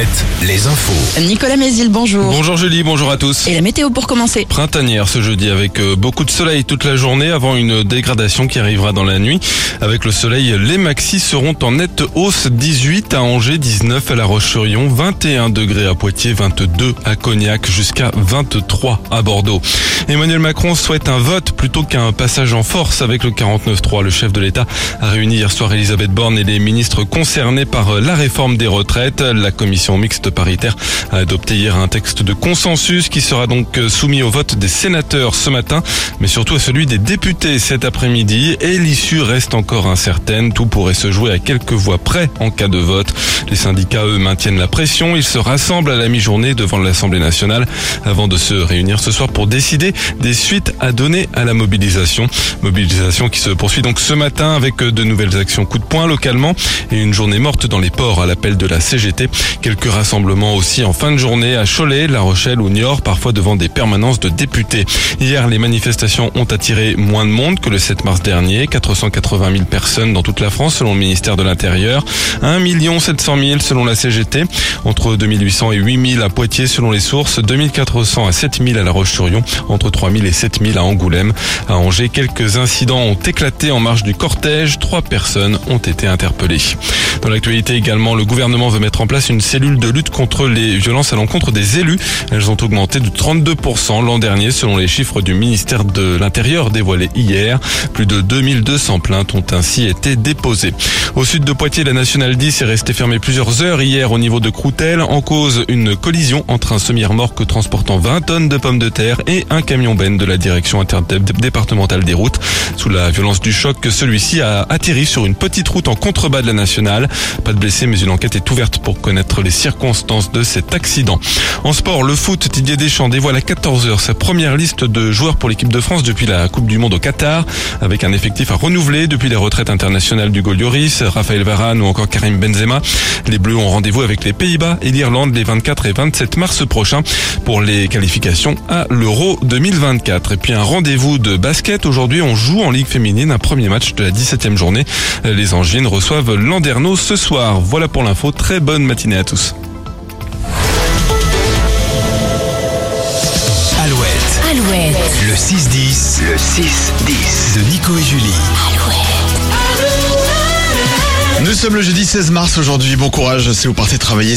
Alouette, les infos. Nicolas Mézil, bonjour. Bonjour Julie, bonjour à tous. Et la météo pour commencer. Printanière ce jeudi avec beaucoup de soleil toute la journée avant une dégradation qui arrivera dans la nuit. Avec le soleil, les maxis seront en nette hausse, 18 à Angers, 19 à La Roche-sur-Yon, 21 degrés à Poitiers, 22 à Cognac, jusqu'à 23 à Bordeaux. Emmanuel Macron souhaite un vote plutôt qu'un passage en force avec le 49.3. Le chef de l'État a réuni hier soir Elisabeth Borne et les ministres concernés par la réforme des retraites. La commission mixte paritaire a adopté hier un texte de consensus qui sera donc soumis au vote des sénateurs ce matin, mais surtout à celui des députés cet après-midi, et l'issue reste encore incertaine. Tout pourrait se jouer à quelques voix près en cas de vote. Les syndicats, eux, maintiennent la pression. Ils se rassemblent à la mi-journée devant l'Assemblée nationale avant de se réunir ce soir pour décider des suites à donner à la mobilisation. Mobilisation qui se poursuit donc ce matin avec de nouvelles actions coup de poing localement et une journée morte dans les ports à l'appel de la CGT. Quelques rassemblements aussi en fin de journée à Cholet, La Rochelle ou Niort, parfois devant des permanences de députés. Hier, les manifestations ont attiré moins de monde que le 7 mars dernier. 480 000 personnes dans toute la France selon le ministère de l'Intérieur. 1 700 000 selon la CGT. Entre 2800 et 8000 à Poitiers selon les sources. 2400 à 7000 à La Roche-sur-Yon. Entre 3000 et 7000 à Angoulême. À Angers, quelques incidents ont éclaté en marge du cortège. 3 personnes ont été interpellées. Dans l'actualité également, le gouvernement veut mettre en place une cellule de lutte contre les violences à l'encontre des élus. Elles ont augmenté de 32% l'an dernier selon les chiffres du ministère de l'Intérieur dévoilés hier. Plus de 2200 plaintes ont ainsi été déposées. Au sud de Poitiers, la nationale 10 est restée fermée plusieurs heures hier au niveau de Croutelle. En cause, une collision entre un semi-remorque transportant 20 tonnes de pommes de terre et un camion-benne de la direction interdépartementale des routes. Sous la violence du choc, celui-ci a atterri sur une petite route en contrebas de la nationale. Pas de blessés, mais une enquête est ouverte pour connaître les circonstances de cet accident. En sport, le foot, Didier Deschamps dévoile à 14h sa première liste de joueurs pour l'équipe de France depuis la Coupe du Monde au Qatar, avec un effectif à renouveler depuis les retraites internationales d'Hugo Lloris, Raphaël Varane ou encore Karim Benzema. Les Bleus ont rendez-vous avec les Pays-Bas et l'Irlande les 24 et 27 mars prochains pour les qualifications à l'Euro 2024. Et puis un rendez-vous de basket. Aujourd'hui, on joue en Ligue féminine un premier match de la 17e journée. Les Angevines reçoivent Landerneau ce soir. Voilà pour l'info. Très bonne matinée à tous. Alouette. Le 6-10. Le 6-10. De Nico et Julie. Alouette. Nous sommes le jeudi 16 mars aujourd'hui. Bon courage si vous partez travailler.